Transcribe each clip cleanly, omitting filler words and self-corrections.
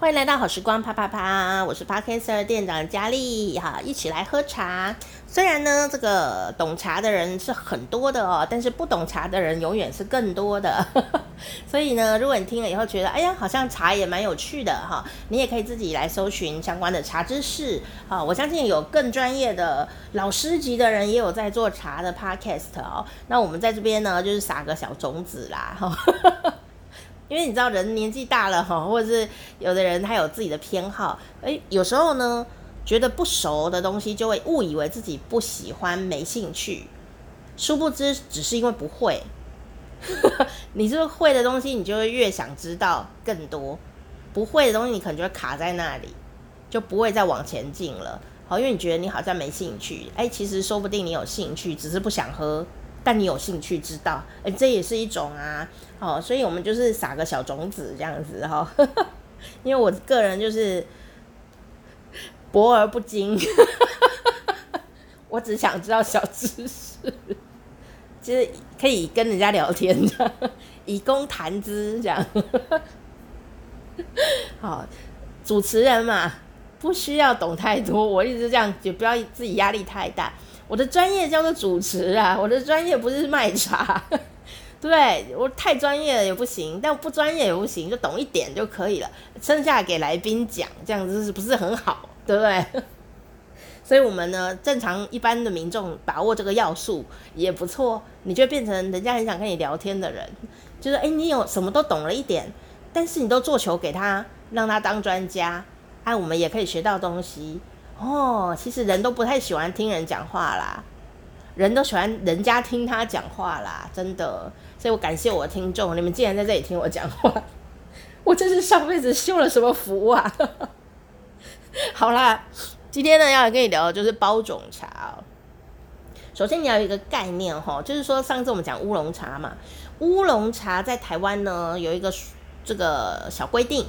欢迎来到好时光啪啪啪，我是 Podcaster 店长佳丽哈，一起来喝茶。虽然呢，这个懂茶的人是很多的哦，但是不懂茶的人永远是更多的。所以呢，如果你听了以后觉得，哎呀，好像茶也蛮有趣的哈，你也可以自己来搜寻相关的茶知识啊。我相信有更专业的老师级的人也有在做茶的 Podcast 哦。那我们在这边呢，就是撒个小种子啦哈。因为你知道人年纪大了哈，或者是有的人他有自己的偏好，有时候呢觉得不熟的东西就会误以为自己不喜欢没兴趣，殊不知只是因为不会。你是不是会的东西你就会越想知道更多，不会的东西你可能就会卡在那里，就不会再往前进了。好，因为你觉得你好像没兴趣，其实说不定你有兴趣，只是不想喝，但你有兴趣知道，这也是一种啊。好，所以我们就是撒个小种子这样子哈。因为我个人就是博而不精，我只想知道小知识，其实可以跟人家聊天的，以供谈资这样。好，主持人嘛，不需要懂太多，我一直这样，也不要自己压力太大。我的专业叫做主持啊，我的专业不是卖茶。对，我太专业了也不行，但不专业也不行，就懂一点就可以了，剩下给来宾讲，这样子是不是很好，对不对？所以我们呢，正常一般的民众把握这个要素也不错，你就变成人家很想跟你聊天的人，就是你有什么都懂了一点，但是你都做球给他，让他当专家，我们也可以学到东西。其实人都不太喜欢听人讲话啦，人都喜欢人家听他讲话啦，真的。所以我感谢我的听众，你们竟然在这里听我讲话，我真是上辈子修了什么福啊。好啦，今天呢要来跟你聊的就是包种茶首先你要有一个概念就是说，上次我们讲乌龙茶嘛，乌龙茶在台湾呢有一个这个小规定，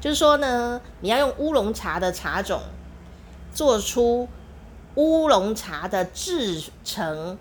就是说呢你要用乌龙茶的茶种做出乌龙茶的制成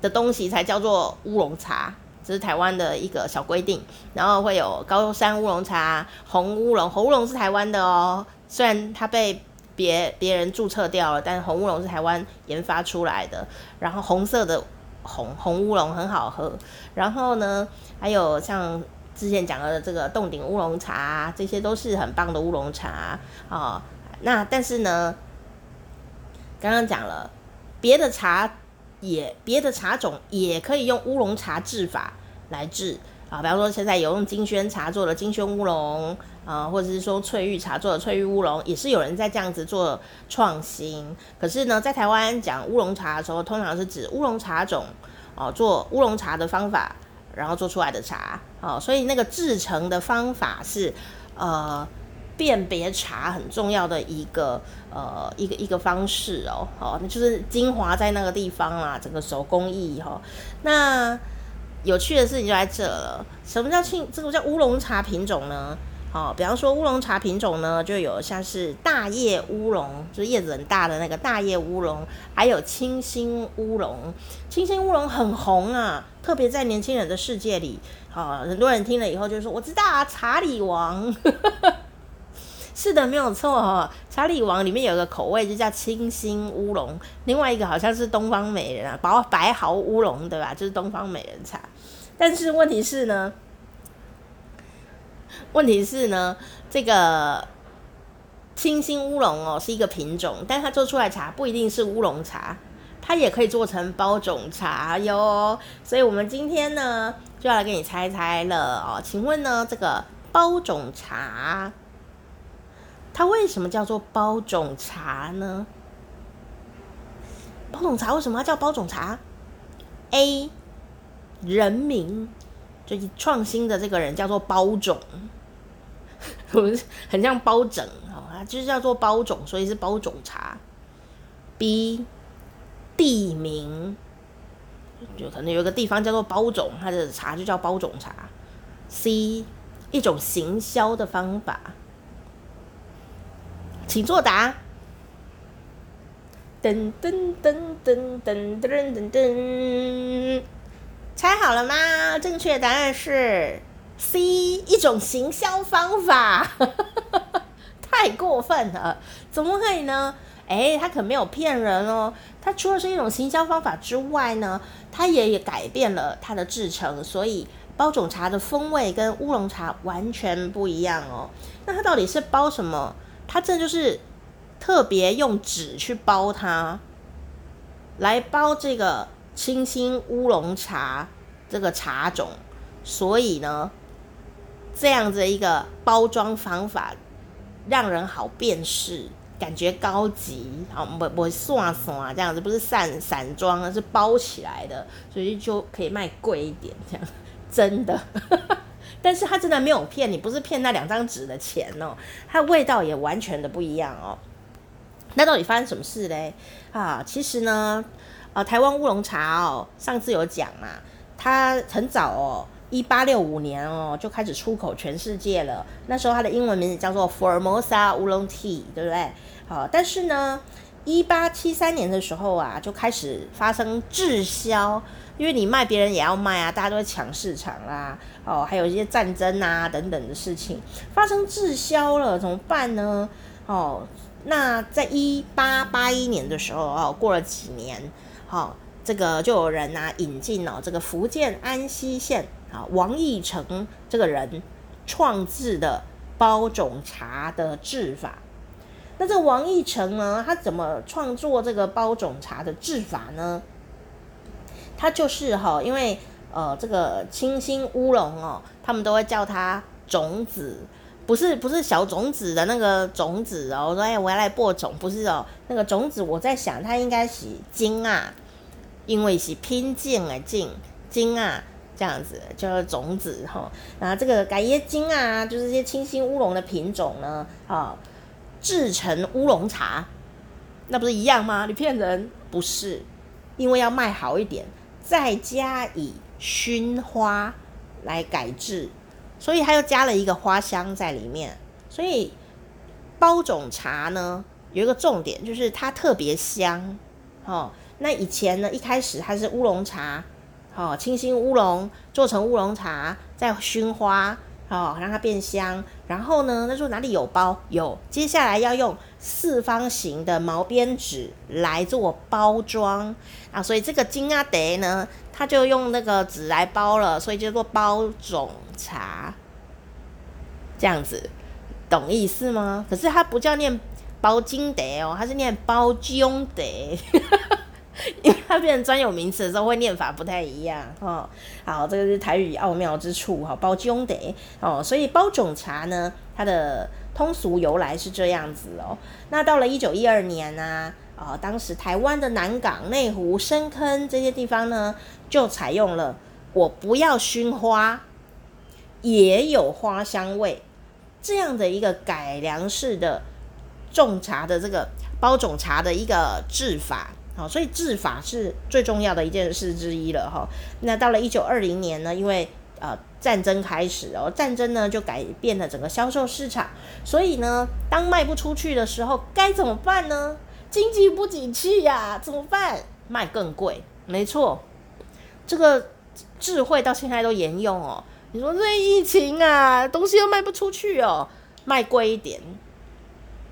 的东西才叫做乌龙茶，这是台湾的一个小规定。然后会有高山乌龙茶、红乌龙是台湾的哦，虽然它被别人注册掉了，但是红乌龙是台湾研发出来的。然后红色的红乌龙很好喝。然后呢，还有像之前讲的这个洞顶乌龙茶，这些都是很棒的乌龙茶哦。那但是呢，刚刚讲了，别的茶种也可以用乌龙茶制法来制啊，比方说现在有用金萱茶做的金萱乌龙啊，或者是说翠玉茶做的翠玉乌龙，也是有人在这样子做创新。可是呢，在台湾讲乌龙茶的时候，通常是指乌龙茶种哦，做乌龙茶的方法，然后做出来的茶哦，所以那个制成的方法是辨别茶很重要的一个方式哦，那就是精华在那个地方啦，整个手工艺那有趣的事情就在这了。什么叫这个叫乌龙茶品种呢？比方说乌龙茶品种呢，就有像是大叶乌龙，就是叶子很大的那个大叶乌龙，还有清新乌龙。清新乌龙很红啊，特别在年轻人的世界里很多人听了以后就说，我知道啊，茶里王。是的，没有错茶里王里面有个口味就叫清新乌龙，另外一个好像是东方美人啊，白毫乌龙，对吧？就是东方美人茶。但是问题是呢，这个清新乌龙是一个品种，但它做出来茶不一定是乌龙茶，它也可以做成包种茶哟。所以我们今天呢就要来给你猜猜了请问呢，这个包种茶它为什么叫做包种茶呢？包种茶为什么要叫包种茶 ？A. 人名，就创新的这个人叫做包种，很像包拯它就是叫做包种，所以是包种茶。B. 地名，就可能有一个地方叫做包种，它的茶就叫包种茶。C. 一种行销的方法。请作答。噔噔噔噔噔噔噔噔，猜好了吗？正确答案是 C， 一种行销方法。太过分了，怎么可以呢？他可没有骗人哦，他除了是一种行销方法之外呢，他也改变了他的制程，所以包种茶的风味跟乌龙茶完全不一样哦。那他到底是包什么？他这就是特别用纸去包它，来包这个清新乌龙茶这个茶种，所以呢，这样子一个包装方法让人好辨识。感觉高级，好，不散散这样子，不是散装，是包起来的，所以就可以卖贵一点，这样真的。但是他真的没有骗你，不是骗那两张纸的钱哦，它味道也完全的不一样哦。那到底发生什么事嘞？啊，其实呢，台湾乌龙茶哦，上次有讲嘛，它很早哦。1865年哦，就开始出口全世界了。那时候它的英文名字叫做 Formosa Oolong Tea， 对不对？好，但是呢，1873年的时候啊，就开始发生滞销，因为你卖别人也要卖啊，大家都会抢市场啦。哦，还有一些战争啊等等的事情，发生滞销了怎么办呢？哦，那在1881年的时候哦，过了几年，好，这个就有人引进了这个福建安溪县。王义成这个人创制的包种茶的制法。那这王义成呢，他怎么创作这个包种茶的制法呢？他就是因为这个清新乌龙哦，他们都会叫它种子，不是小种子的那个种子哦，说我要来播种，不是哦，那个种子我在想它应该是茎啊，因为是品种的茎啊。这样子就是种子哈，那这个改叶茎啊，就是这些清新乌龙的品种呢，制成乌龙茶，那不是一样吗？你骗人？不是，因为要卖好一点，再加以熏花来改制，所以它又加了一个花香在里面。所以包种茶呢，有一个重点就是它特别香哦。那以前呢，一开始它是乌龙茶。清新乌龙做成乌龙茶，再熏花，让它变香。然后呢，那时候哪里有包？有，接下来要用四方形的毛边纸来做包装啊。所以这个金阿德呢，他就用那个纸来包了，所以叫做包种茶。这样子，懂意思吗？可是它不叫念包金德哦，它是念包中德。因为它变成专有名词的时候，会念法不太一样哦。好，这个是台语奥妙之处哈，包种茶哦，所以包种茶呢，它的通俗由来是这样子哦。那到了1912年啊，当时台湾的南港、内湖、深坑这些地方呢，就采用了我不要熏花，也有花香味这样的一个改良式的种茶的这个包种茶的一个制法。所以制法是最重要的一件事之一了哈。那到了1920年呢，因为战争开始哦，战争呢就改变了整个销售市场，所以呢，当卖不出去的时候该怎么办呢？经济不景气呀，怎么办？卖更贵，没错，这个智慧到现在都沿用哦。你说这疫情啊，东西又卖不出去哦，卖贵一点，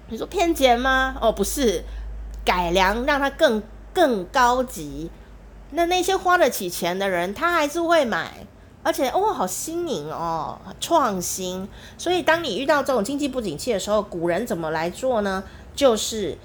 你说骗钱吗？哦，不是。改良让它更高级，那些花得起钱的人，他还是会买，而且好新颖哦，创新。所以当你遇到这种经济不景气的时候，古人怎么来做呢？就是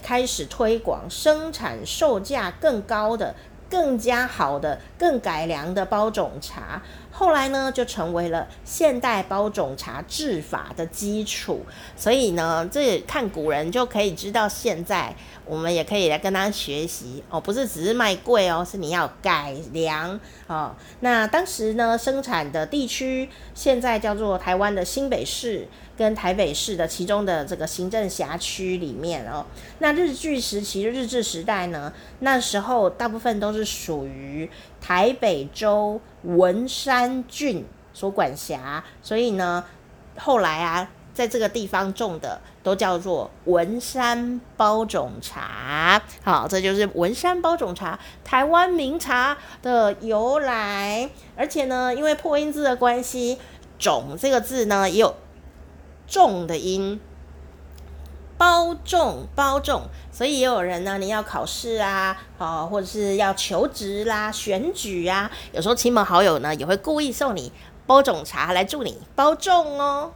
开始推广生产售价更高的、更加好的、更改良的包种茶，后来呢就成为了现代包种茶制法的基础。所以呢，这看古人就可以知道，现在我们也可以来跟他学习哦，不是只是卖贵哦，是你要改良哦。那当时呢，生产的地区现在叫做台湾的新北市跟台北市的其中的这个行政辖区里面哦。那日治时代呢，那时候大部分都是属于台北州文山郡所管辖，所以呢，后来啊，在这个地方种的都叫做文山包种茶。好，这就是文山包种茶，台湾名茶的由来。而且呢，因为破音字的关系，种这个字呢也有重的音，包中，所以也有人呢，你要考试啊，或者是要求职啦、选举啊，有时候亲朋好友呢也会故意送你包种茶来祝你包中哦。